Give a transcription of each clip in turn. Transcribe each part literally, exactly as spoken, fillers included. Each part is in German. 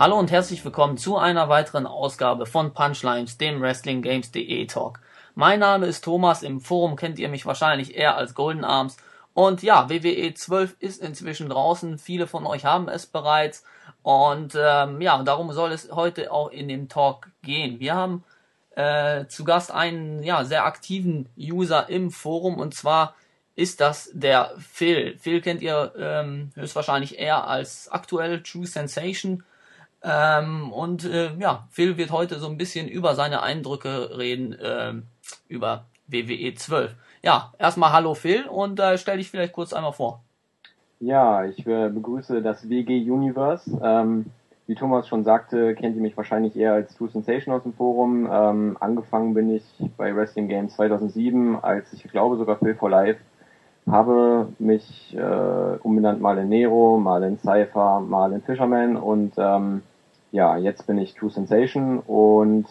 Hallo und herzlich willkommen zu einer weiteren Ausgabe von Punchlines, dem Wrestling Games Punkt de Talk. Mein Name ist Thomas, im Forum kennt ihr mich wahrscheinlich eher als GoldenArmz. Und ja, W W E zwölf ist inzwischen draußen, viele von euch haben es bereits. Und ähm, ja, darum soll es heute auch in dem Talk gehen. Wir haben äh, zu Gast einen ja, sehr aktiven User im Forum, und zwar ist das der Phil. Phil kennt ihr ähm, höchstwahrscheinlich eher als aktuell True Sensation. Ähm, und äh, ja, Phil wird heute so ein bisschen über seine Eindrücke reden, äh, über W W E zwölf. Ja, erstmal hallo Phil und äh, stell dich vielleicht kurz einmal vor. Ja, ich äh, begrüße das W G Universe. Ähm, wie Thomas schon sagte, kennt ihr mich wahrscheinlich eher als True Sensation aus dem Forum. Ähm, angefangen bin ich bei Wrestling Games zweitausendsieben, als ich glaube sogar Phil for Life. Habe mich äh, umbenannt mal in Nero, mal in Cypher, mal in Fisherman und ähm, ja, jetzt bin ich True Sensation und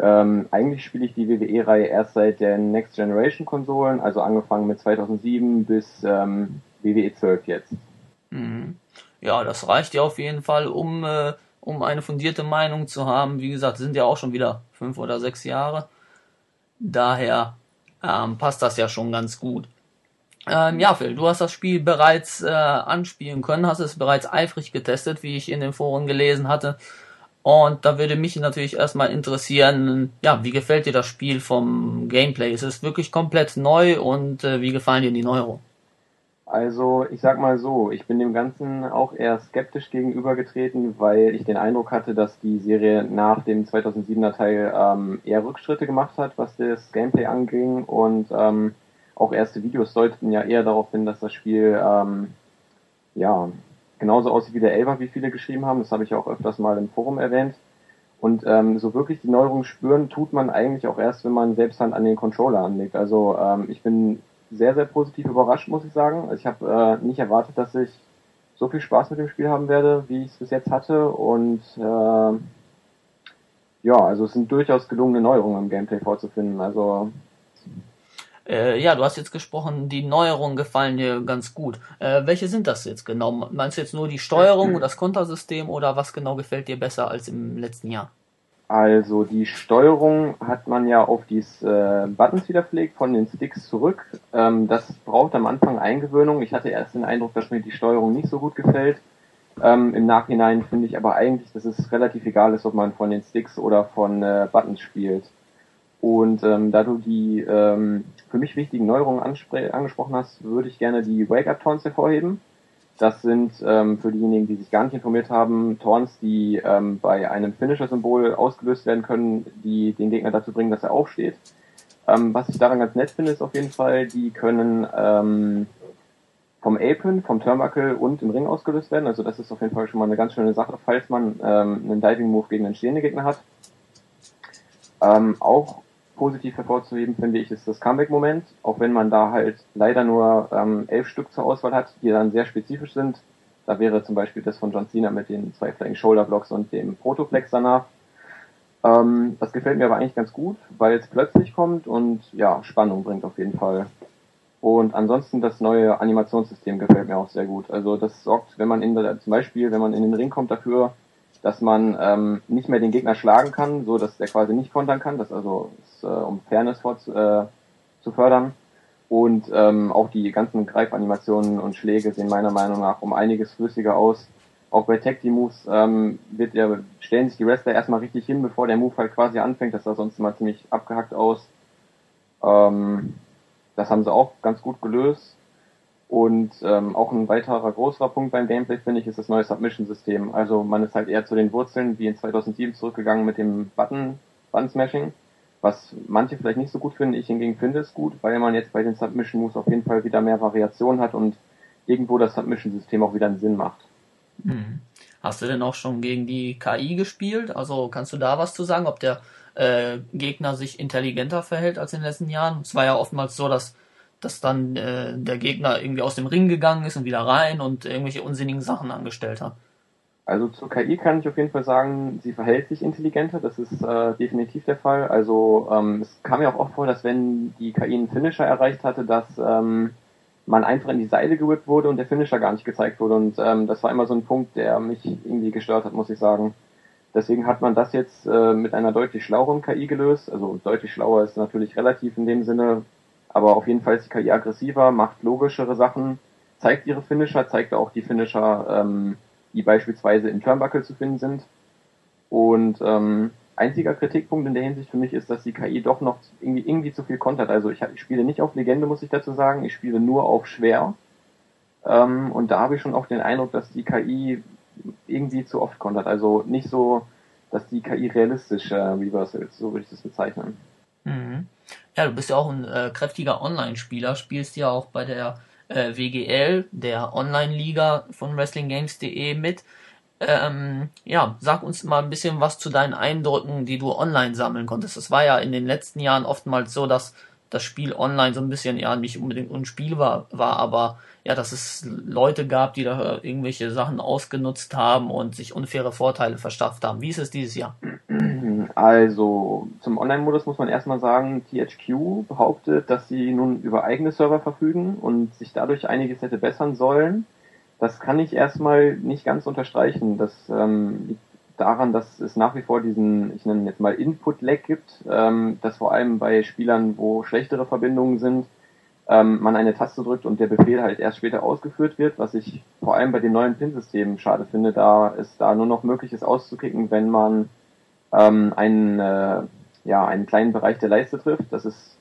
ähm, eigentlich spiele ich die W W E-Reihe erst seit den Next Generation Konsolen, also angefangen mit zweitausendsieben bis ähm, W W E zwölf jetzt. Mhm. Ja, das reicht ja auf jeden Fall, um, äh, um eine fundierte Meinung zu haben. Wie gesagt, sind ja auch schon wieder fünf oder sechs Jahre, daher ähm, passt das ja schon ganz gut. Ähm, ja, Phil, du hast das Spiel bereits äh, anspielen können, hast es bereits eifrig getestet, wie ich in den Foren gelesen hatte. Und da würde mich natürlich erstmal interessieren, ja, wie gefällt dir das Spiel vom Gameplay? Ist es wirklich komplett neu und äh, wie gefallen dir die Neuerungen? Also, ich sag mal so, ich bin dem Ganzen auch eher skeptisch gegenübergetreten, weil ich den Eindruck hatte, dass die Serie nach dem zweitausendsiebener Teil ähm, eher Rückschritte gemacht hat, was das Gameplay anging, und ähm, auch erste Videos deuteten ja eher darauf hin, dass das Spiel ähm, ja genauso aussieht wie der Elfer, wie viele geschrieben haben. Das habe ich ja auch öfters mal im Forum erwähnt. Und ähm, so wirklich die Neuerungen spüren, tut man eigentlich auch erst, wenn man selbst Hand an den Controller anlegt. Also ähm, ich bin sehr, sehr positiv überrascht, muss ich sagen. Also ich habe äh, nicht erwartet, dass ich so viel Spaß mit dem Spiel haben werde, wie ich es bis jetzt hatte. Und äh, ja, also es sind durchaus gelungene Neuerungen im Gameplay vorzufinden. Also Äh, ja, du hast jetzt gesprochen, die Neuerungen gefallen dir ganz gut. Äh, welche sind das jetzt genau? Meinst du jetzt nur die Steuerung oder das Kontersystem oder was genau gefällt dir besser als im letzten Jahr? Also die Steuerung hat man ja auf die äh, Buttons wieder verlegt, von den Sticks zurück. Ähm, das braucht am Anfang Eingewöhnung. Ich hatte erst den Eindruck, dass mir die Steuerung nicht so gut gefällt. Ähm, im Nachhinein finde ich aber eigentlich, dass es relativ egal ist, ob man von den Sticks oder von äh, Buttons spielt. Und ähm, da du die ähm, für mich wichtigen Neuerungen angesprochen hast, würde ich gerne die Wake-Up-Taunts hervorheben. Das sind ähm, für diejenigen, die sich gar nicht informiert haben, Taunts, die ähm, bei einem Finisher-Symbol ausgelöst werden können, die den Gegner dazu bringen, dass er aufsteht. Ähm, was ich daran ganz nett finde, ist auf jeden Fall, die können ähm, vom Apron, vom Turnbuckle und im Ring ausgelöst werden. Also das ist auf jeden Fall schon mal eine ganz schöne Sache, falls man ähm, einen Diving-Move gegen einen stehenden Gegner hat. Ähm, auch positiv hervorzuheben, finde ich, ist das Comeback-Moment, auch wenn man da halt leider nur ähm, elf Stück zur Auswahl hat, die dann sehr spezifisch sind. Da wäre zum Beispiel das von John Cena mit den zwei Flying Shoulder Blocks und dem Protoplex danach. Ähm, das gefällt mir aber eigentlich ganz gut, weil es plötzlich kommt und ja, Spannung bringt auf jeden Fall. Und ansonsten das neue Animationssystem gefällt mir auch sehr gut. Also das sorgt, wenn man in der, zum Beispiel, wenn man in den Ring kommt, dafür, dass man ähm, nicht mehr den Gegner schlagen kann, so dass der quasi nicht kontern kann, das also ist, äh, um Fairness vorzu, äh, zu fördern. Und ähm, auch die ganzen Greifanimationen und Schläge sehen meiner Meinung nach um einiges flüssiger aus. Auch bei Tag Team Moves ähm, wird der, stellen sich die Wrestler erstmal richtig hin, bevor der Move halt quasi anfängt. Das sah sonst mal ziemlich abgehackt aus. Ähm, das haben sie auch ganz gut gelöst. Und ähm, auch ein weiterer großer Punkt beim Gameplay, finde ich, ist das neue Submission-System. Also man ist halt eher zu den Wurzeln wie in zweitausendsieben zurückgegegangen mit dem Button, Button-Smashing, was manche vielleicht nicht so gut finden. Ich hingegen finde es gut, weil man jetzt bei den Submission-Moves auf jeden Fall wieder mehr Variation hat und irgendwo das Submission-System auch wieder einen Sinn macht. Mhm. Hast du denn auch schon gegen die K I gespielt? Also kannst du da was zu sagen, ob der äh, Gegner sich intelligenter verhält als in den letzten Jahren? Es war ja oftmals so, dass dass dann äh, der Gegner irgendwie aus dem Ring gegangen ist und wieder rein und irgendwelche unsinnigen Sachen angestellt hat. Also zur K I kann ich auf jeden Fall sagen, sie verhält sich intelligenter, das ist äh, definitiv der Fall. Also ähm, es kam mir auch oft vor, dass wenn die K I einen Finisher erreicht hatte, dass ähm, man einfach in die Seile gewippt wurde und der Finisher gar nicht gezeigt wurde. Und ähm, das war immer so ein Punkt, der mich irgendwie gestört hat, muss ich sagen. Deswegen hat man das jetzt äh, mit einer deutlich schlaueren K I gelöst. Also deutlich schlauer ist natürlich relativ in dem Sinne, aber auf jeden Fall ist die K I aggressiver, macht logischere Sachen, zeigt ihre Finisher, zeigt auch die Finisher, ähm, die beispielsweise im Turnbuckle zu finden sind. Und ähm, einziger Kritikpunkt in der Hinsicht für mich ist, dass die K I doch noch irgendwie, irgendwie zu viel kontert. Also ich, ich spiele nicht auf Legende, muss ich dazu sagen. Ich spiele nur auf schwer. Ähm, und da habe ich schon auch den Eindruck, dass die K I irgendwie zu oft kontert. Also nicht so, dass die K I realistisch äh, reversals, so würde ich das bezeichnen. Mhm. Ja, du bist ja auch ein äh, kräftiger Online-Spieler, spielst ja auch bei der äh, W G L, der Online-Liga von Wrestling Games Punkt de mit. Ähm, ja, sag uns mal ein bisschen was zu deinen Eindrücken, die du online sammeln konntest. Das war ja in den letzten Jahren oftmals so, dass das Spiel online so ein bisschen, ja, nicht unbedingt unspielbar war, aber ja, dass es Leute gab, die da irgendwelche Sachen ausgenutzt haben und sich unfaire Vorteile verschafft haben. Wie ist es dieses Jahr? Also, zum Online-Modus muss man erstmal sagen, T H Q behauptet, dass sie nun über eigene Server verfügen und sich dadurch einiges hätte bessern sollen. Das kann ich erstmal nicht ganz unterstreichen. Das ähm, liegt daran, dass es nach wie vor diesen, ich nenne jetzt mal Input-Lag gibt, ähm, dass vor allem bei Spielern, wo schlechtere Verbindungen sind, ähm, man eine Taste drückt und der Befehl halt erst später ausgeführt wird, was ich vor allem bei dem neuen Pin-System schade finde, da es da nur noch möglich ist auszukicken, wenn man ähm, einen, äh, ja, einen kleinen Bereich der Leiste trifft. Das ist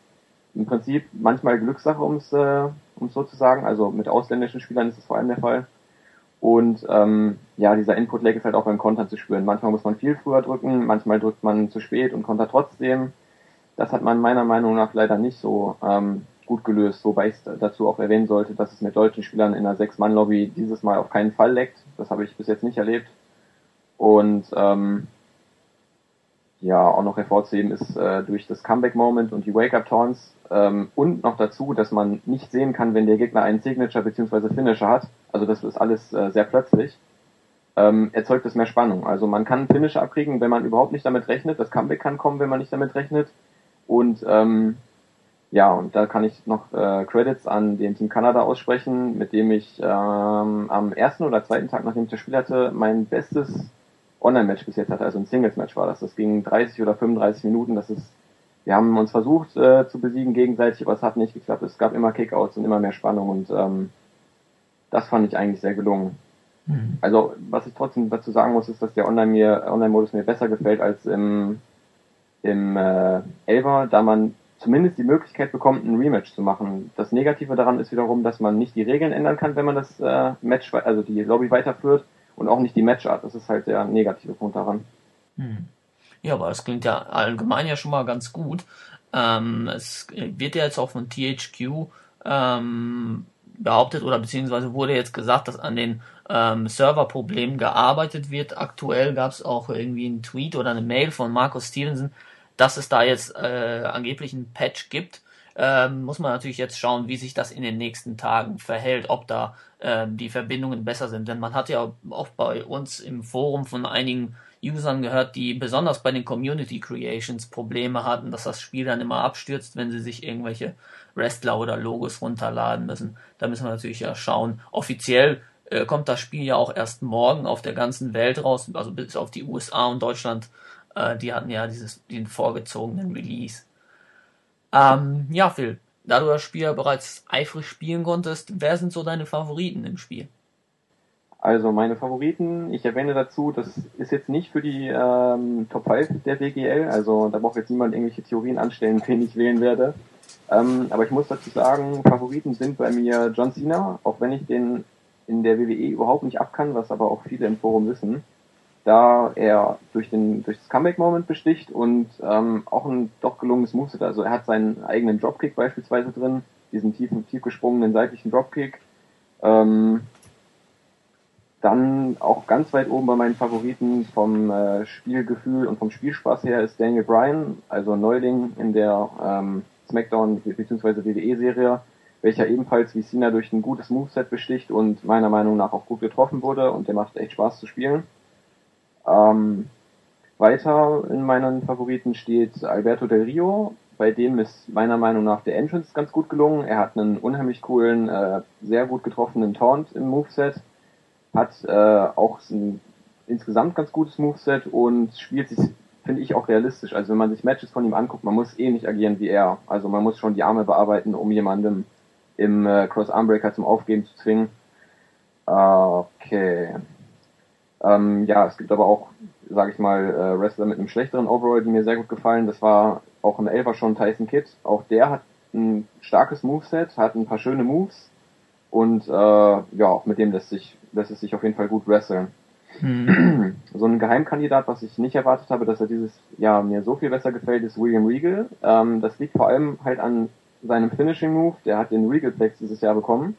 im Prinzip manchmal Glückssache, um es äh, um's so zu sagen. Also mit ausländischen Spielern ist das vor allem der Fall. Und ähm, ja, dieser Input-Lag ist halt auch beim Kontern zu spüren. Manchmal muss man viel früher drücken, manchmal drückt man zu spät und kontert trotzdem. Das hat man meiner Meinung nach leider nicht so ähm, gut gelöst, wobei ich dazu auch erwähnen sollte, dass es mit deutschen Spielern in einer Sechs-Mann-Lobby dieses Mal auf keinen Fall laggt. Das habe ich bis jetzt nicht erlebt. Und ähm, ja, auch noch hervorzuheben ist äh, durch das Comeback-Moment und die Wake-Up-Taunts ähm, und noch dazu, dass man nicht sehen kann, wenn der Gegner einen Signature bzw. Finisher hat, also das ist alles äh, sehr plötzlich, ähm, erzeugt es mehr Spannung. Also man kann einen Finisher abkriegen, wenn man überhaupt nicht damit rechnet, das Comeback kann kommen, wenn man nicht damit rechnet und ähm, ja, und da kann ich noch äh, Credits an den Team Kanada aussprechen, mit dem ich ähm, am ersten oder zweiten Tag, nachdem ich das Spiel hatte, mein bestes Online-Match bis jetzt hatte, also ein Singles-Match war das. Das ging dreißig oder fünfunddreißig Minuten. Das ist, wir haben uns versucht äh, zu besiegen gegenseitig, aber es hat nicht geklappt. Es gab immer Kickouts und immer mehr Spannung und ähm, das fand ich eigentlich sehr gelungen. Mhm. Also was ich trotzdem dazu sagen muss, ist, dass der Online mir, Online-Modus mir besser gefällt als im, im äh, Elfer, da man zumindest die Möglichkeit bekommt, ein Rematch zu machen. Das Negative daran ist wiederum, dass man nicht die Regeln ändern kann, wenn man das äh, Match, also die Lobby weiterführt. Und auch nicht die Matchart, das ist halt der negative Punkt daran. Hm. Ja, aber das klingt ja allgemein ja schon mal ganz gut. Ähm, es wird ja jetzt auch von T H Q ähm, behauptet oder beziehungsweise wurde jetzt gesagt, dass an den ähm, Serverproblemen gearbeitet wird. Aktuell gab es auch irgendwie einen Tweet oder eine Mail von Markus Stevenson, dass es da jetzt äh, angeblich einen Patch gibt. Ähm, muss man natürlich jetzt schauen, wie sich das in den nächsten Tagen verhält, ob da ähm, die Verbindungen besser sind. Denn man hat ja auch bei uns im Forum von einigen Usern gehört, die besonders bei den Community Creations Probleme hatten, dass das Spiel dann immer abstürzt, wenn sie sich irgendwelche Wrestler oder Logos runterladen müssen. Da müssen wir natürlich ja schauen. Offiziell äh, kommt das Spiel ja auch erst morgen auf der ganzen Welt raus, also bis auf die U S A und Deutschland. Äh, die hatten ja dieses, den vorgezogenen Release. Ähm, ja, Phil, da du das Spiel ja bereits eifrig spielen konntest, wer sind so deine Favoriten im Spiel? Also meine Favoriten, ich erwähne dazu, das ist jetzt nicht für die ähm, Top fünf der W G L, also da braucht jetzt niemand irgendwelche Theorien anstellen, wen ich wählen werde. Ähm, aber ich muss dazu sagen, Favoriten sind bei mir John Cena, auch wenn ich den in der W W E überhaupt nicht abkann, was aber auch viele im Forum wissen. Da er durch den durch das Comeback-Moment besticht und ähm, auch ein doch gelungenes Moveset. Also er hat seinen eigenen Dropkick beispielsweise drin, diesen tiefen, tief gesprungenen seitlichen Dropkick. Ähm, dann auch ganz weit oben bei meinen Favoriten vom äh, Spielgefühl und vom Spielspaß her ist Daniel Bryan, also Neuling in der ähm, SmackDown bzw. W W E-Serie, welcher ebenfalls wie Cena durch ein gutes Moveset besticht und meiner Meinung nach auch gut getroffen wurde und der macht echt Spaß zu spielen. Ähm, weiter in meinen Favoriten steht Alberto Del Rio, bei dem ist meiner Meinung nach der Entrance ganz gut gelungen. Er hat einen unheimlich coolen, äh, sehr gut getroffenen Taunt im Moveset, hat äh, auch ein insgesamt ganz gutes Moveset und spielt sich, finde ich, auch realistisch. Also wenn man sich Matches von ihm anguckt, man muss eh nicht agieren wie er. Also man muss schon die Arme bearbeiten, um jemandem im äh, Cross-Armbreaker zum Aufgeben zu zwingen. Okay. Ähm, ja, es gibt aber auch, sage ich mal, äh, Wrestler mit einem schlechteren Overall, die mir sehr gut gefallen. Das war auch im Elfer schon Tyson Kidd. Auch der hat ein starkes Moveset, hat ein paar schöne Moves und äh, ja, auch mit dem lässt sich, lässt es sich auf jeden Fall gut wresteln. Hm. So ein Geheimkandidat, was ich nicht erwartet habe, dass er dieses Jahr mir so viel besser gefällt, ist William Regal. Ähm, das liegt vor allem halt an seinem Finishing-Move. Der hat den Regal-Plex dieses Jahr bekommen.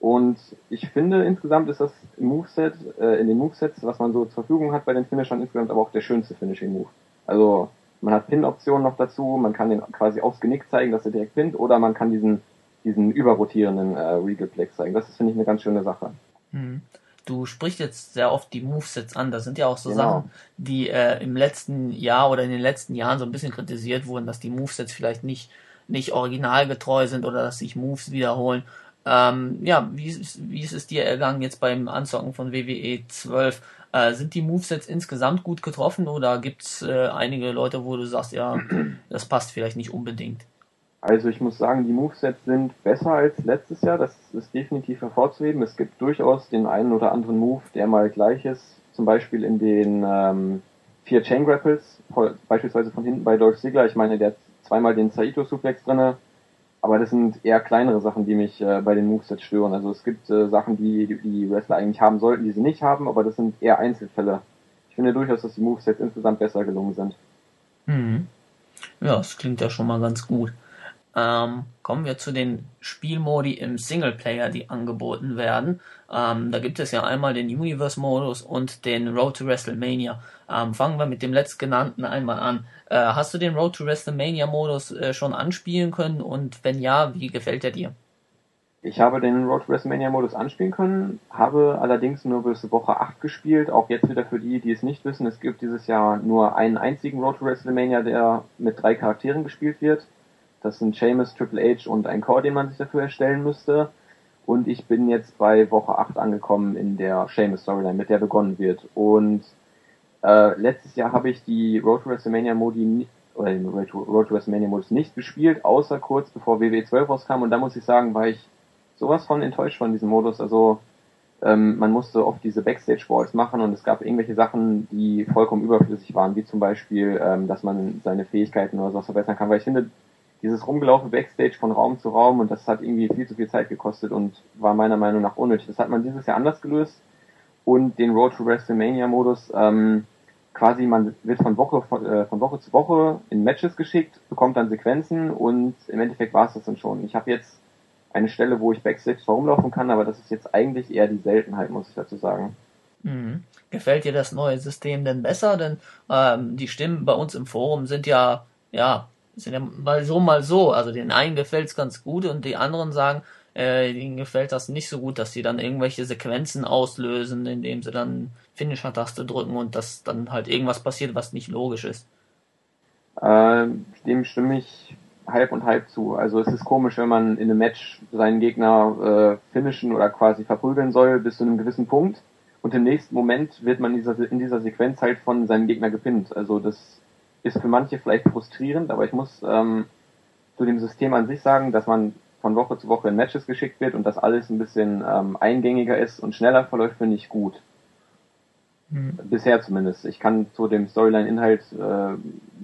Und ich finde, insgesamt ist das im Moveset, äh, in den Movesets, was man so zur Verfügung hat bei den Finishern, insgesamt aber auch der schönste Finishing-Move. Also, man hat Pin-Optionen noch dazu, man kann den quasi aufs Genick zeigen, dass er direkt pinnt, oder man kann diesen, diesen überrotierenden äh, Regal-Plex zeigen. Das ist, finde ich, eine ganz schöne Sache. Hm. Du sprichst jetzt sehr oft die Movesets an. Das sind ja auch so genau. Sachen, die äh, im letzten Jahr oder in den letzten Jahren so ein bisschen kritisiert wurden, dass die Movesets vielleicht nicht, nicht originalgetreu sind oder dass sich Moves wiederholen. Ähm, ja, wie ist, wie ist es dir ergangen jetzt beim Anzocken von W W E zwölf? Äh, sind die Movesets insgesamt gut getroffen oder gibt's äh, einige Leute, wo du sagst, ja, das passt vielleicht nicht unbedingt? Also ich muss sagen, die Movesets sind besser als letztes Jahr, das ist definitiv hervorzuheben. Es gibt durchaus den einen oder anderen Move, der mal gleich ist, zum Beispiel in den ähm, vier Chain Grapples, beispielsweise von hinten bei Dolph Ziggler. Ich meine, der hat zweimal den Saito Suplex drinne, aber das sind eher kleinere Sachen, die mich äh, bei den Movesets stören. Also es gibt äh, Sachen, die die Wrestler eigentlich haben sollten, die sie nicht haben, aber das sind eher Einzelfälle. Ich finde durchaus, dass die Movesets insgesamt besser gelungen sind. Mhm. Ja, das klingt ja schon mal ganz gut. Ähm, kommen wir zu den Spielmodi im Singleplayer, die angeboten werden. Ähm, da gibt es ja einmal den Universe-Modus und den Road to WrestleMania. Ähm, fangen wir mit dem letztgenannten einmal an. Äh, hast du den Road to WrestleMania-Modus äh, schon anspielen können? Und wenn ja, wie gefällt er dir? Ich habe den Road to WrestleMania-Modus anspielen können, habe allerdings nur bis Woche acht gespielt. Auch jetzt wieder für die, die es nicht wissen. Es gibt dieses Jahr nur einen einzigen Road to WrestleMania, der mit drei Charakteren gespielt wird. Das sind Sheamus, Triple H und ein Core, den man sich dafür erstellen müsste. Und ich bin jetzt bei Woche acht angekommen in der Sheamus-Storyline, mit der begonnen wird. Und äh, letztes Jahr habe ich die Road to WrestleMania-Modi oder den Road to WrestleMania-Modus nicht gespielt, außer kurz bevor W W E zwölf rauskam. Und da muss ich sagen, war ich sowas von enttäuscht von diesem Modus. Also ähm, man musste oft diese Backstage-Walls machen und es gab irgendwelche Sachen, die vollkommen überflüssig waren, wie zum Beispiel, ähm, dass man seine Fähigkeiten oder sowas verbessern kann. Weil ich finde, dieses rumgelaufen Backstage von Raum zu Raum, und das hat irgendwie viel zu viel Zeit gekostet und war meiner Meinung nach unnötig. Das hat man dieses Jahr anders gelöst und den Road to WrestleMania Modus, ähm, quasi man wird von Woche, von, äh, von Woche zu Woche in Matches geschickt, bekommt dann Sequenzen und im Endeffekt war es das dann schon. Ich habe jetzt eine Stelle, wo ich Backstage herumlaufen kann, aber das ist jetzt eigentlich eher die Seltenheit, muss ich dazu sagen. Mhm. Gefällt dir das neue System denn besser? Denn ähm, die Stimmen bei uns im Forum sind ja, ja, sind ja mal so, mal so. Also den einen gefällt's ganz gut und die anderen sagen, äh, denen gefällt das nicht so gut, dass die dann irgendwelche Sequenzen auslösen, indem sie dann Finisher-Taste drücken und dass dann halt irgendwas passiert, was nicht logisch ist. Ähm, dem stimme ich halb und halb zu. Also es ist komisch, wenn man in einem Match seinen Gegner äh, finishen oder quasi verprügeln soll bis zu einem gewissen Punkt und im nächsten Moment wird man in dieser, in dieser Sequenz halt von seinem Gegner gepinnt. Also das ist für manche vielleicht frustrierend, aber ich muss ähm, zu dem System an sich sagen, dass man von Woche zu Woche in Matches geschickt wird und dass alles ein bisschen ähm, eingängiger ist und schneller verläuft, finde ich gut. Hm. Bisher zumindest. Ich kann zu dem Storyline-Inhalt, äh,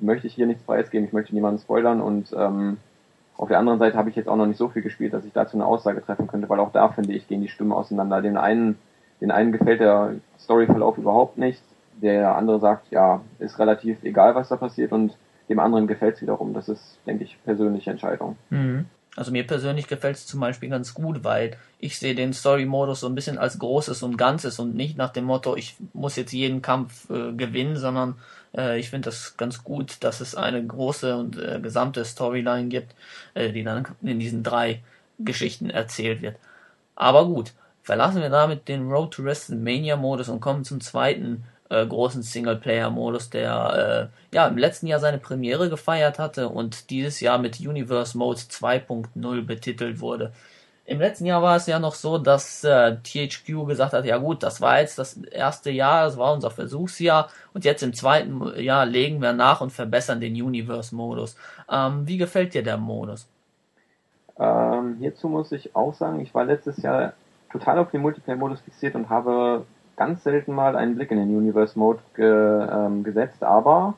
möchte ich hier nichts preisgeben, ich möchte niemanden spoilern und ähm, auf der anderen Seite habe ich jetzt auch noch nicht so viel gespielt, dass ich dazu eine Aussage treffen könnte, weil auch da, finde ich, gehen die Stimmen auseinander. Den einen, den einen gefällt der Storyverlauf überhaupt nicht. Der andere sagt, ja, ist relativ egal, was da passiert, und dem anderen gefällt es wiederum. Das ist, denke ich, persönliche Entscheidung. Mhm. Also mir persönlich gefällt es zum Beispiel ganz gut, weil ich sehe den Story-Modus so ein bisschen als Großes und Ganzes und nicht nach dem Motto, ich muss jetzt jeden Kampf äh, gewinnen, sondern äh, ich finde das ganz gut, dass es eine große und äh, gesamte Storyline gibt, äh, die dann in diesen drei Geschichten erzählt wird. Aber gut, verlassen wir damit den Road to WrestleMania-Modus und kommen zum zweiten äh, großen Singleplayer-Modus, der äh, ja im letzten Jahr seine Premiere gefeiert hatte und dieses Jahr mit Universe Mode zwei punkt null betitelt wurde. Im letzten Jahr war es ja noch so, dass äh, T H Q gesagt hat, ja gut, das war jetzt das erste Jahr, das war unser Versuchsjahr und jetzt im zweiten Jahr legen wir nach und verbessern den Universe-Modus. Ähm, wie gefällt dir der Modus? Ähm, hierzu muss ich auch sagen, ich war letztes Jahr total auf den Multiplayer-Modus fixiert und habe ganz selten mal einen Blick in den Universe-Mode ge, ähm, gesetzt, aber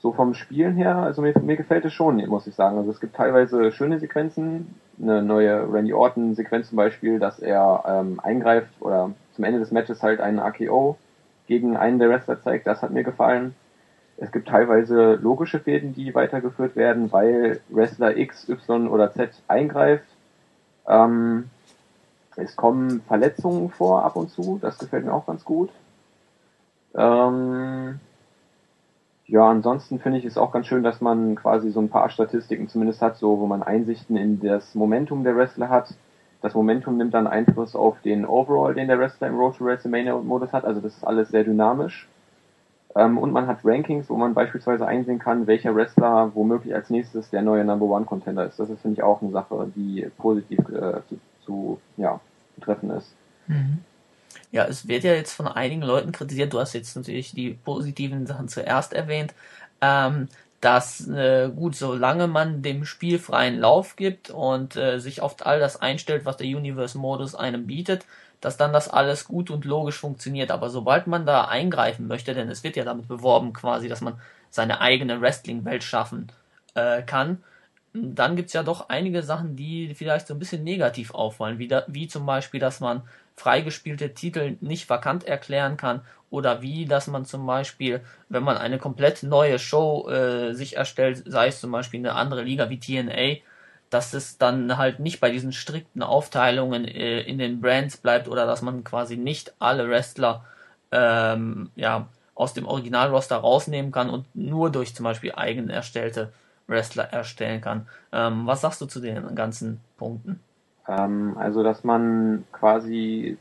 so vom Spielen her, also mir, mir gefällt es schon, muss ich sagen. Also es gibt teilweise schöne Sequenzen, eine neue Randy Orton-Sequenz zum Beispiel, dass er ähm, eingreift oder zum Ende des Matches halt einen R K O gegen einen der Wrestler zeigt, das hat mir gefallen. Es gibt teilweise logische Fäden, die weitergeführt werden, weil Wrestler X, Y oder Z eingreift. Ähm, es kommen Verletzungen vor ab und zu, das gefällt mir auch ganz gut. Ähm, ja, ansonsten finde ich es auch ganz schön, dass man quasi so ein paar Statistiken zumindest hat, so wo man Einsichten in das Momentum der Wrestler hat. Das Momentum nimmt dann Einfluss auf den Overall, den der Wrestler im Road to WrestleMania-Modus hat, also das ist alles sehr dynamisch. Und man hat Rankings, wo man beispielsweise einsehen kann, welcher Wrestler womöglich als nächstes der neue Number-One-Contender ist. Das ist, finde ich, auch eine Sache, die positiv äh, zu, zu ja, betreffen ist. Mhm. Ja, es wird ja jetzt von einigen Leuten kritisiert, du hast jetzt natürlich die positiven Sachen zuerst erwähnt, ähm, dass äh, gut, solange man dem Spiel freien Lauf gibt und äh, sich auf all das einstellt, was der Universe-Modus einem bietet, dass dann das alles gut und logisch funktioniert. Aber sobald man da eingreifen möchte, denn es wird ja damit beworben quasi, dass man seine eigene Wrestling-Welt schaffen äh, kann, dann gibt's ja doch einige Sachen, die vielleicht so ein bisschen negativ auffallen, wie, da, wie zum Beispiel, dass man freigespielte Titel nicht vakant erklären kann oder wie, dass man zum Beispiel, wenn man eine komplett neue Show äh, sich erstellt, sei es zum Beispiel eine andere Liga wie T N A, dass es dann halt nicht bei diesen strikten Aufteilungen äh, in den Brands bleibt oder dass man quasi nicht alle Wrestler ähm, ja, aus dem Originalroster rausnehmen kann und nur durch zum Beispiel eigen erstellte Wrestler erstellen kann. Ähm, was sagst du zu den ganzen Punkten? Ähm, also, dass man quasi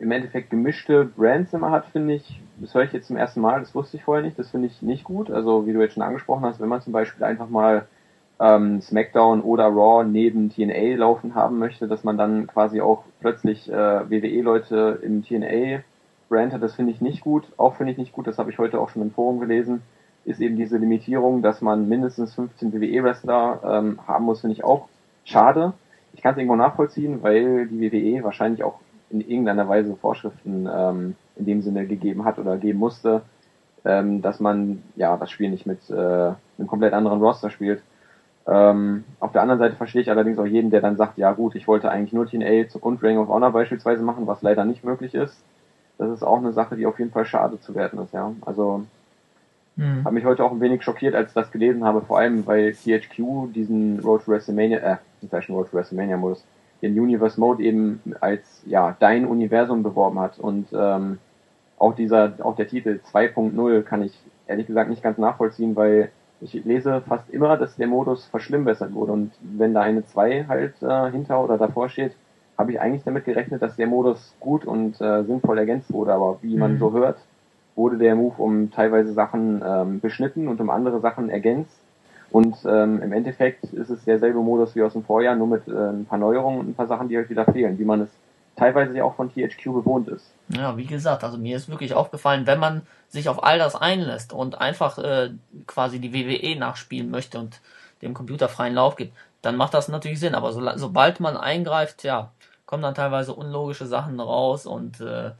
im Endeffekt gemischte Brands immer hat, finde ich, das höre ich jetzt zum ersten Mal, das wusste ich vorher nicht, das finde ich nicht gut. Also, wie du jetzt schon angesprochen hast, wenn man zum Beispiel einfach mal Smackdown oder Raw neben T N A laufen haben möchte, dass man dann quasi auch plötzlich äh, W W E-Leute im T N A-Brand hat, das finde ich nicht gut. Auch finde ich nicht gut, das habe ich heute auch schon im Forum gelesen, ist eben diese Limitierung, dass man mindestens fünfzehn W W E-Wrestler ähm, haben muss, finde ich auch schade. Ich kann es irgendwo nachvollziehen, weil die W W E wahrscheinlich auch in irgendeiner Weise Vorschriften ähm, in dem Sinne gegeben hat oder geben musste, ähm, dass man ja das Spiel nicht mit äh, einem komplett anderen Roster spielt. Ähm, auf der anderen Seite verstehe ich allerdings auch jeden, der dann sagt, ja gut, ich wollte eigentlich nur T N A und Ring of Honor beispielsweise machen, was leider nicht möglich ist. Das ist auch eine Sache, die auf jeden Fall schade zu werten ist, ja. Also, hm. habe mich heute auch ein wenig schockiert, als ich das gelesen habe, vor allem, weil T H Q diesen Road to WrestleMania, äh, den Fashion Road to WrestleMania-Modus, den Universe Mode eben als, ja, dein Universum beworben hat und, ähm, auch dieser, auch der Titel zwei punkt null kann ich ehrlich gesagt nicht ganz nachvollziehen, weil ich lese fast immer, dass der Modus verschlimmbessert wurde und wenn da eine zwei halt äh, hinter oder davor steht, habe ich eigentlich damit gerechnet, dass der Modus gut und äh, sinnvoll ergänzt wurde, aber wie mhm. man so hört, wurde der Move um teilweise Sachen ähm, beschnitten und um andere Sachen ergänzt und ähm, im Endeffekt ist es derselbe Modus wie aus dem Vorjahr, nur mit äh, ein paar Neuerungen und ein paar Sachen, die halt wieder fehlen, wie man es teilweise ja auch von T H Q gewohnt ist. Ja, wie gesagt, also mir ist wirklich aufgefallen, wenn man sich auf all das einlässt und einfach äh, quasi die W W E nachspielen möchte und dem Computer freien Lauf gibt, dann macht das natürlich Sinn, aber so, sobald man eingreift, ja, kommen dann teilweise unlogische Sachen raus und äh,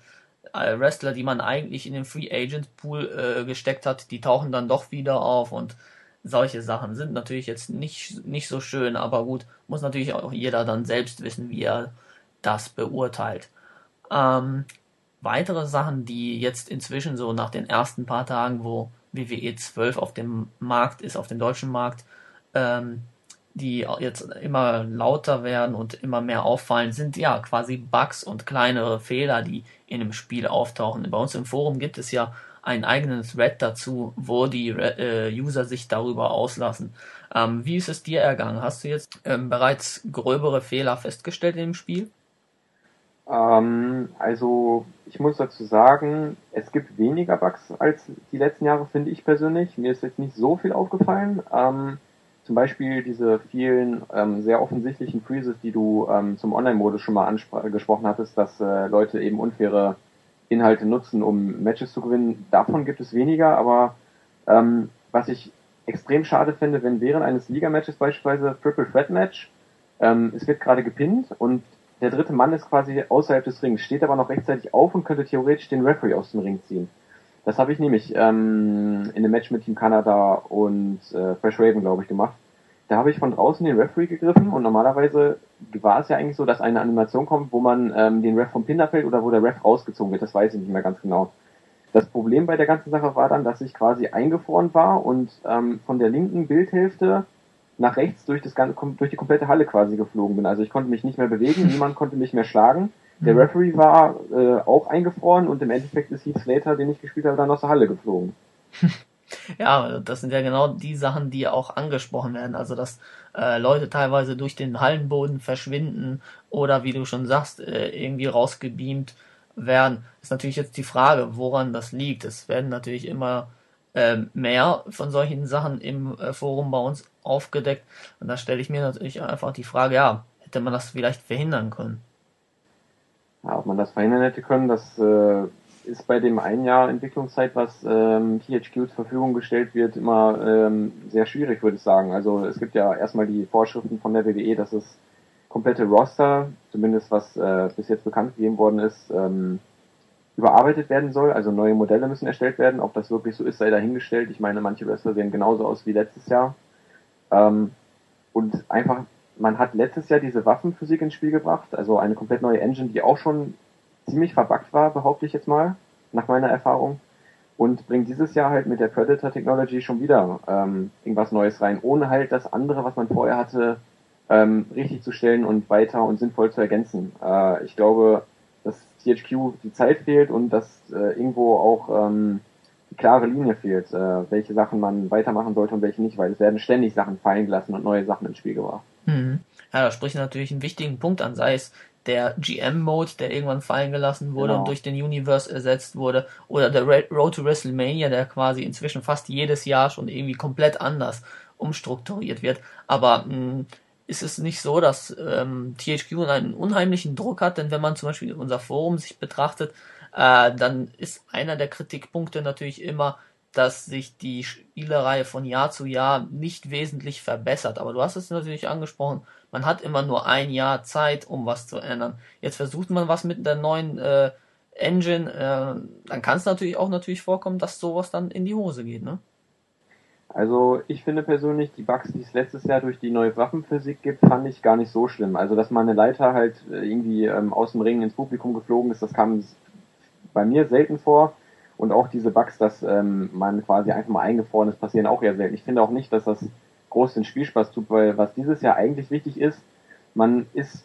Wrestler, die man eigentlich in den Free Agent Pool äh, gesteckt hat, die tauchen dann doch wieder auf und solche Sachen sind natürlich jetzt nicht, nicht so schön, aber gut, muss natürlich auch jeder dann selbst wissen, wie er das beurteilt. Ähm, weitere Sachen, die jetzt inzwischen so nach den ersten paar Tagen, wo W W E zwölf auf dem Markt ist, auf dem deutschen Markt, ähm, die jetzt immer lauter werden und immer mehr auffallen, sind ja quasi Bugs und kleinere Fehler, die in dem Spiel auftauchen. Bei uns im Forum gibt es ja einen eigenen Thread dazu, wo die äh, User sich darüber auslassen. Ähm, wie ist es dir ergangen? Hast du jetzt ähm, bereits gröbere Fehler festgestellt im Spiel? Ähm, also ich muss dazu sagen, es gibt weniger Bugs als die letzten Jahre, finde ich persönlich. Mir ist jetzt nicht so viel aufgefallen. Ähm, zum Beispiel diese vielen ähm, sehr offensichtlichen Freezes, die du ähm, zum Online-Modus schon mal angesprochen hattest, dass äh, Leute eben unfaire Inhalte nutzen, um Matches zu gewinnen. Davon gibt es weniger, aber ähm, was ich extrem schade finde, wenn während eines Liga-Matches beispielsweise Triple Threat Match, ähm, es wird gerade gepinnt und der dritte Mann ist quasi außerhalb des Rings, steht aber noch rechtzeitig auf und könnte theoretisch den Referee aus dem Ring ziehen. Das habe ich nämlich ähm, in einem Match mit Team Kanada und äh, Fresh Raven, glaube ich, gemacht. Da habe ich von draußen den Referee gegriffen und normalerweise war es ja eigentlich so, dass eine Animation kommt, wo man ähm, den Ref vom Pin abhält oder wo der Ref rausgezogen wird, das weiß ich nicht mehr ganz genau. Das Problem bei der ganzen Sache war dann, dass ich quasi eingefroren war und ähm, von der linken Bildhälfte nach rechts durch, das ganze, durch die komplette Halle quasi geflogen bin. Also ich konnte mich nicht mehr bewegen, niemand konnte mich mehr schlagen. Der Referee war äh, auch eingefroren und im Endeffekt ist Heath Slater, den ich gespielt habe, dann aus der Halle geflogen. Ja, das sind ja genau die Sachen, die auch angesprochen werden. Also dass äh, Leute teilweise durch den Hallenboden verschwinden oder wie du schon sagst, äh, irgendwie rausgebeamt werden. Ist natürlich jetzt die Frage, woran das liegt. Es werden natürlich immer äh, mehr von solchen Sachen im äh, Forum bei uns aufgedeckt. Und da stelle ich mir natürlich einfach die Frage, ja, hätte man das vielleicht verhindern können? Ja, ob man das verhindern hätte können, das äh, ist bei dem einen Jahr Entwicklungszeit, was ähm, T H Q zur Verfügung gestellt wird, immer ähm, sehr schwierig, würde ich sagen. Also es gibt ja erstmal die Vorschriften von der W W E, dass es komplette Roster, zumindest was äh, bis jetzt bekannt gegeben worden ist, ähm, überarbeitet werden soll. Also neue Modelle müssen erstellt werden. Ob das wirklich so ist, sei dahingestellt. Ich meine, manche Wrestler sehen genauso aus wie letztes Jahr. Ähm, und einfach, man hat letztes Jahr diese Waffenphysik ins Spiel gebracht. Also eine komplett neue Engine, die auch schon ziemlich verbuggt war, behaupte ich jetzt mal, nach meiner Erfahrung. Und bringt dieses Jahr halt mit der Predator-Technology schon wieder ähm, irgendwas Neues rein. Ohne halt das andere, was man vorher hatte, Ähm, richtig zu stellen und weiter und sinnvoll zu ergänzen. Äh, ich glaube, dass T H Q die Zeit fehlt und dass äh, irgendwo auch ähm, die klare Linie fehlt, äh, welche Sachen man weitermachen sollte und welche nicht, weil es werden ständig Sachen fallen gelassen und neue Sachen ins Spiel gebracht. Mhm. Ja, da spricht natürlich einen wichtigen Punkt an, sei es der G M-Mode, der irgendwann fallen gelassen wurde, genau, und durch den Universe ersetzt wurde, oder der Road to WrestleMania, der quasi inzwischen fast jedes Jahr schon irgendwie komplett anders umstrukturiert wird. Aber mh, ist es nicht so, dass ähm, T H Q einen unheimlichen Druck hat, denn wenn man zum Beispiel unser Forum sich betrachtet, äh, dann ist einer der Kritikpunkte natürlich immer, dass sich die Spielerei von Jahr zu Jahr nicht wesentlich verbessert. Aber du hast es natürlich angesprochen, man hat immer nur ein Jahr Zeit, um was zu ändern. Jetzt versucht man was mit der neuen äh, Engine, äh, dann kann es natürlich auch natürlich vorkommen, dass sowas dann in die Hose geht, ne? Also ich finde persönlich, die Bugs, die es letztes Jahr durch die neue Waffenphysik gibt, fand ich gar nicht so schlimm. Also dass mal eine Leiter halt irgendwie ähm, aus dem Ring ins Publikum geflogen ist, das kam bei mir selten vor. Und auch diese Bugs, dass ähm, man quasi einfach mal eingefroren ist, passieren auch eher selten. Ich finde auch nicht, dass das groß den Spielspaß tut, weil was dieses Jahr eigentlich wichtig ist, man ist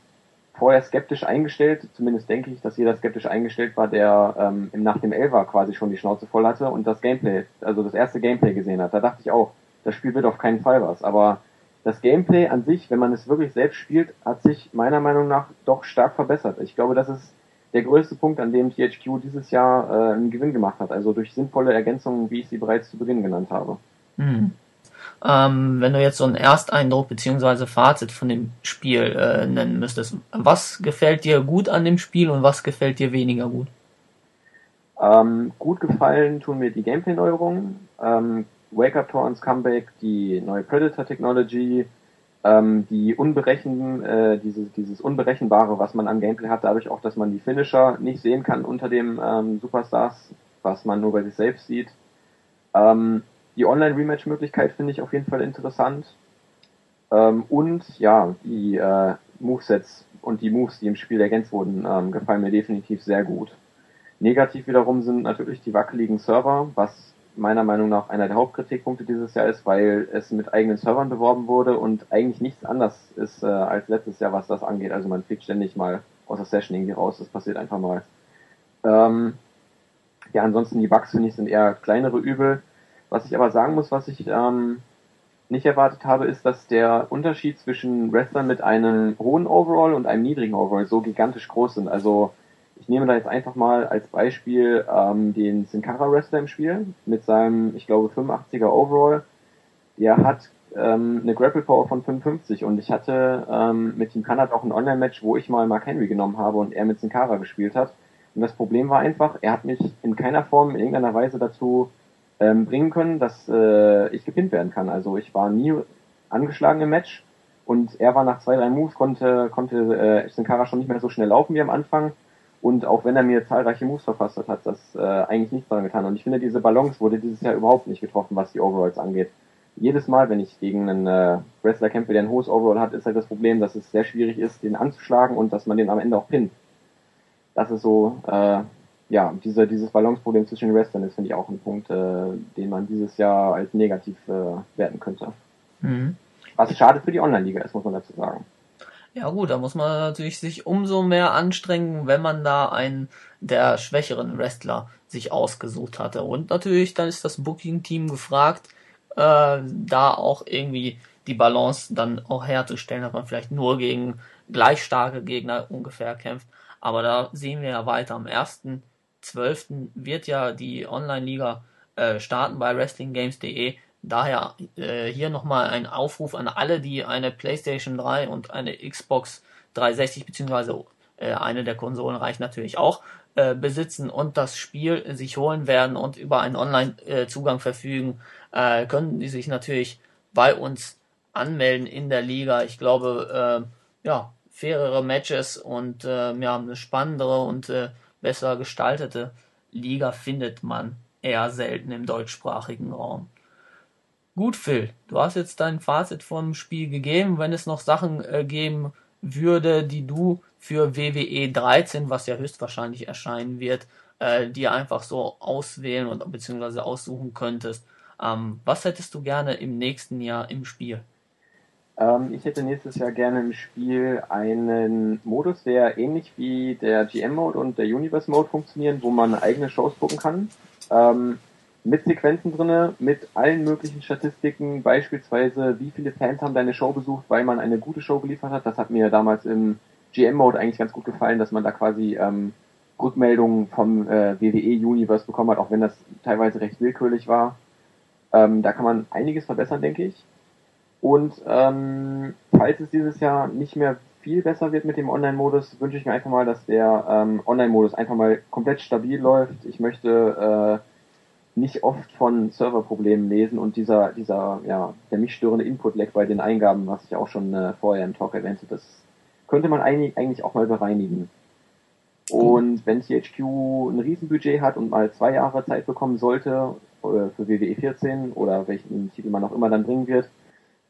vorher skeptisch eingestellt, zumindest denke ich, dass jeder skeptisch eingestellt war, der ähm, nach dem Elfer quasi schon die Schnauze voll hatte und das Gameplay, also das erste Gameplay gesehen hat. Da dachte ich auch, das Spiel wird auf keinen Fall was. Aber das Gameplay an sich, wenn man es wirklich selbst spielt, hat sich meiner Meinung nach doch stark verbessert. Ich glaube, das ist der größte Punkt, an dem T H Q dieses Jahr äh, einen Gewinn gemacht hat. Also durch sinnvolle Ergänzungen, wie ich sie bereits zu Beginn genannt habe. Mhm. Ähm, wenn du jetzt so einen Ersteindruck bzw. Fazit von dem Spiel äh, nennen müsstest, was gefällt dir gut an dem Spiel und was gefällt dir weniger gut? Ähm, gut gefallen tun mir die Gameplay-Neuerungen, ähm, Wake-Up-Torns, Comeback, die neue Predator-Technology, ähm, die Unberechen, äh, dieses, dieses Unberechenbare, was man am Gameplay hat, dadurch auch, dass man die Finisher nicht sehen kann unter dem ähm, Superstars, was man nur bei sich selbst sieht. Ähm, Die Online-Rematch-Möglichkeit finde ich auf jeden Fall interessant. Ähm, und ja, die äh, Movesets und die Moves, die im Spiel ergänzt wurden, ähm, gefallen mir definitiv sehr gut. Negativ wiederum sind natürlich die wackeligen Server, was meiner Meinung nach einer der Hauptkritikpunkte dieses Jahr ist, weil es mit eigenen Servern beworben wurde und eigentlich nichts anders ist äh, als letztes Jahr, was das angeht. Also man fliegt ständig mal aus der Session irgendwie raus, das passiert einfach mal. Ähm, ja, ansonsten die Bugs, finde ich, sind eher kleinere Übel. Was ich aber sagen muss, was ich ähm, nicht erwartet habe, ist, dass der Unterschied zwischen Wrestlern mit einem hohen Overall und einem niedrigen Overall so gigantisch groß sind. Also ich nehme da jetzt einfach mal als Beispiel ähm, den Sin Cara Wrestler im Spiel mit seinem, ich glaube, fünfundachtziger Overall. Der hat ähm, eine Grapple Power von fünfundfünfzig und ich hatte ähm, mit Team Kanada auch ein Online-Match, wo ich mal Mark Henry genommen habe und er mit Sin Cara gespielt hat. Und das Problem war einfach, er hat mich in keiner Form, in irgendeiner Weise dazu ähm, bringen können, dass äh, ich gepinnt werden kann. Also ich war nie angeschlagen im Match und er war nach zwei, drei Moves, konnte konnte äh, Sin Cara schon nicht mehr so schnell laufen wie am Anfang. Und auch wenn er mir zahlreiche Moves verpasst hat, hat das äh, eigentlich nichts daran getan. Und ich finde, diese Balance wurde dieses Jahr überhaupt nicht getroffen, was die Overalls angeht. Jedes Mal, wenn ich gegen einen äh, Wrestler kämpfe, der ein hohes Overall hat, ist halt das Problem, dass es sehr schwierig ist, den anzuschlagen und dass man den am Ende auch pinnt. Das ist so, äh, ja, diese, dieses Balanceproblem zwischen den Wrestlern ist, finde ich, auch ein Punkt, äh, den man dieses Jahr als negativ äh, werten könnte. Mhm. Was schade für die Online-Liga ist, muss man dazu sagen. Ja gut, da muss man natürlich sich umso mehr anstrengen, wenn man da einen der schwächeren Wrestler sich ausgesucht hatte. Und natürlich, dann ist das Booking-Team gefragt, äh, da auch irgendwie die Balance dann auch herzustellen, dass man vielleicht nur gegen gleich starke Gegner ungefähr kämpft. Aber da sehen wir ja weiter. Am ersten zwölften wird ja die Online-Liga äh, starten bei Wrestling Games Punkt de. Daher äh, hier nochmal ein Aufruf an alle, die eine PlayStation drei und eine Xbox dreihundertsechzig beziehungsweise äh, eine der Konsolen reicht natürlich auch, äh, besitzen und das Spiel äh, sich holen werden und über einen Online-Zugang äh, verfügen, äh, können die sich natürlich bei uns anmelden in der Liga. Ich glaube, äh, ja, fairere Matches und äh, ja, eine spannendere und äh, besser gestaltete Liga findet man eher selten im deutschsprachigen Raum. Gut, Phil, du hast jetzt dein Fazit vom Spiel gegeben. Wenn es noch Sachen äh, geben würde, die du für W W E dreizehn, was ja höchstwahrscheinlich erscheinen wird, äh, dir einfach so auswählen und beziehungsweise aussuchen könntest, ähm, was hättest du gerne im nächsten Jahr im Spiel? Ähm, ich hätte nächstes Jahr gerne im Spiel einen Modus, der ähnlich wie der G M-Mode und der Universe-Mode funktionieren, wo man eigene Shows gucken kann. Ähm, Mit Sequenzen drinne, mit allen möglichen Statistiken, beispielsweise wie viele Fans haben deine Show besucht, weil man eine gute Show geliefert hat. Das hat mir damals im G M-Mode eigentlich ganz gut gefallen, dass man da quasi ähm, Rückmeldungen vom äh, W W E-Universe bekommen hat, auch wenn das teilweise recht willkürlich war. Ähm, da kann man einiges verbessern, denke ich. Und ähm, falls es dieses Jahr nicht mehr viel besser wird mit dem Online-Modus, wünsche ich mir einfach mal, dass der ähm, Online-Modus einfach mal komplett stabil läuft. Ich möchte äh, nicht oft von Serverproblemen lesen und dieser, dieser, ja, der mich störende Input-Lag bei den Eingaben, was ich auch schon äh, vorher im Talk erwähnte, das könnte man eigentlich, eigentlich auch mal bereinigen. Und mhm. wenn T H Q ein Riesenbudget hat und mal zwei Jahre Zeit bekommen sollte, äh, für W W E vierzehn oder welchen Titel man auch immer dann bringen wird,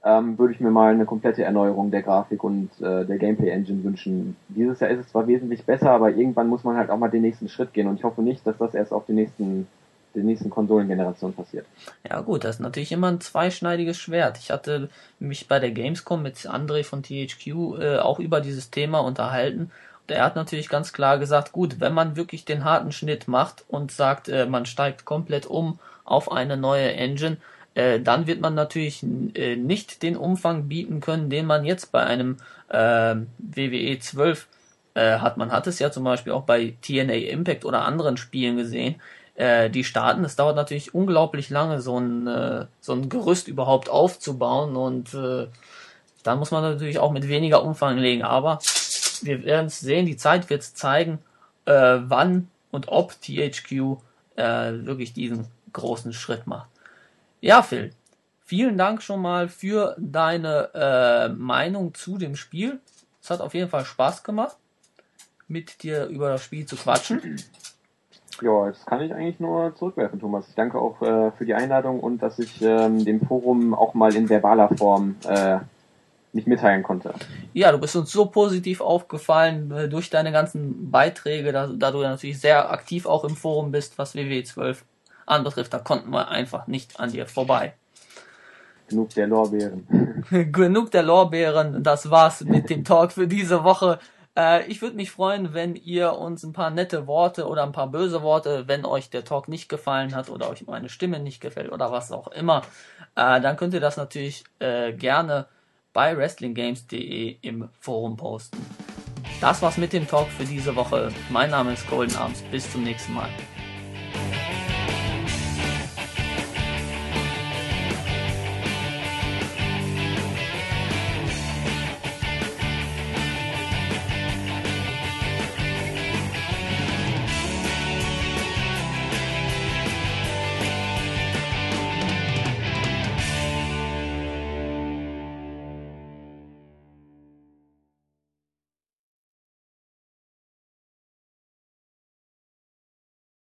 ähm, würde ich mir mal eine komplette Erneuerung der Grafik und äh, der Gameplay-Engine wünschen. Dieses Jahr ist es zwar wesentlich besser, aber irgendwann muss man halt auch mal den nächsten Schritt gehen und ich hoffe nicht, dass das erst auf den nächsten der nächsten Konsolengeneration passiert. Ja gut, das ist natürlich immer ein zweischneidiges Schwert. Ich hatte mich bei der Gamescom mit André von T H Q äh, auch über dieses Thema unterhalten und er hat natürlich ganz klar gesagt, gut, wenn man wirklich den harten Schnitt macht und sagt, äh, man steigt komplett um auf eine neue Engine, äh, dann wird man natürlich äh, nicht den Umfang bieten können, den man jetzt bei einem äh, W W E zwölf äh, hat. Man hat es ja zum Beispiel auch bei T N A Impact oder anderen Spielen gesehen, die starten. Es dauert natürlich unglaublich lange, so ein, so ein Gerüst überhaupt aufzubauen und äh, dann muss man natürlich auch mit weniger Umfang legen, aber wir werden es sehen, die Zeit wird es zeigen, äh, wann und ob T H Q äh, wirklich diesen großen Schritt macht. Ja, Phil, vielen Dank schon mal für deine äh, Meinung zu dem Spiel. Es hat auf jeden Fall Spaß gemacht, mit dir über das Spiel zu quatschen. Ja, das kann ich eigentlich nur zurückwerfen, Thomas. Ich danke auch äh, für die Einladung und dass ich ähm, dem Forum auch mal in verbaler Form äh, mich mitteilen konnte. Ja, du bist uns so positiv aufgefallen äh, durch deine ganzen Beiträge, da, da du ja natürlich sehr aktiv auch im Forum bist, was W W E zwölf anbetrifft. Da konnten wir einfach nicht an dir vorbei. Genug der Lorbeeren. Genug der Lorbeeren, das war's mit dem Talk für diese Woche. Ich würde mich freuen, wenn ihr uns ein paar nette Worte oder ein paar böse Worte, wenn euch der Talk nicht gefallen hat oder euch meine Stimme nicht gefällt oder was auch immer, äh, dann könnt ihr das natürlich äh, gerne bei Wrestling Games punkt de im Forum posten. Das war's mit dem Talk für diese Woche. Mein Name ist GoldenArmz. Bis zum nächsten Mal.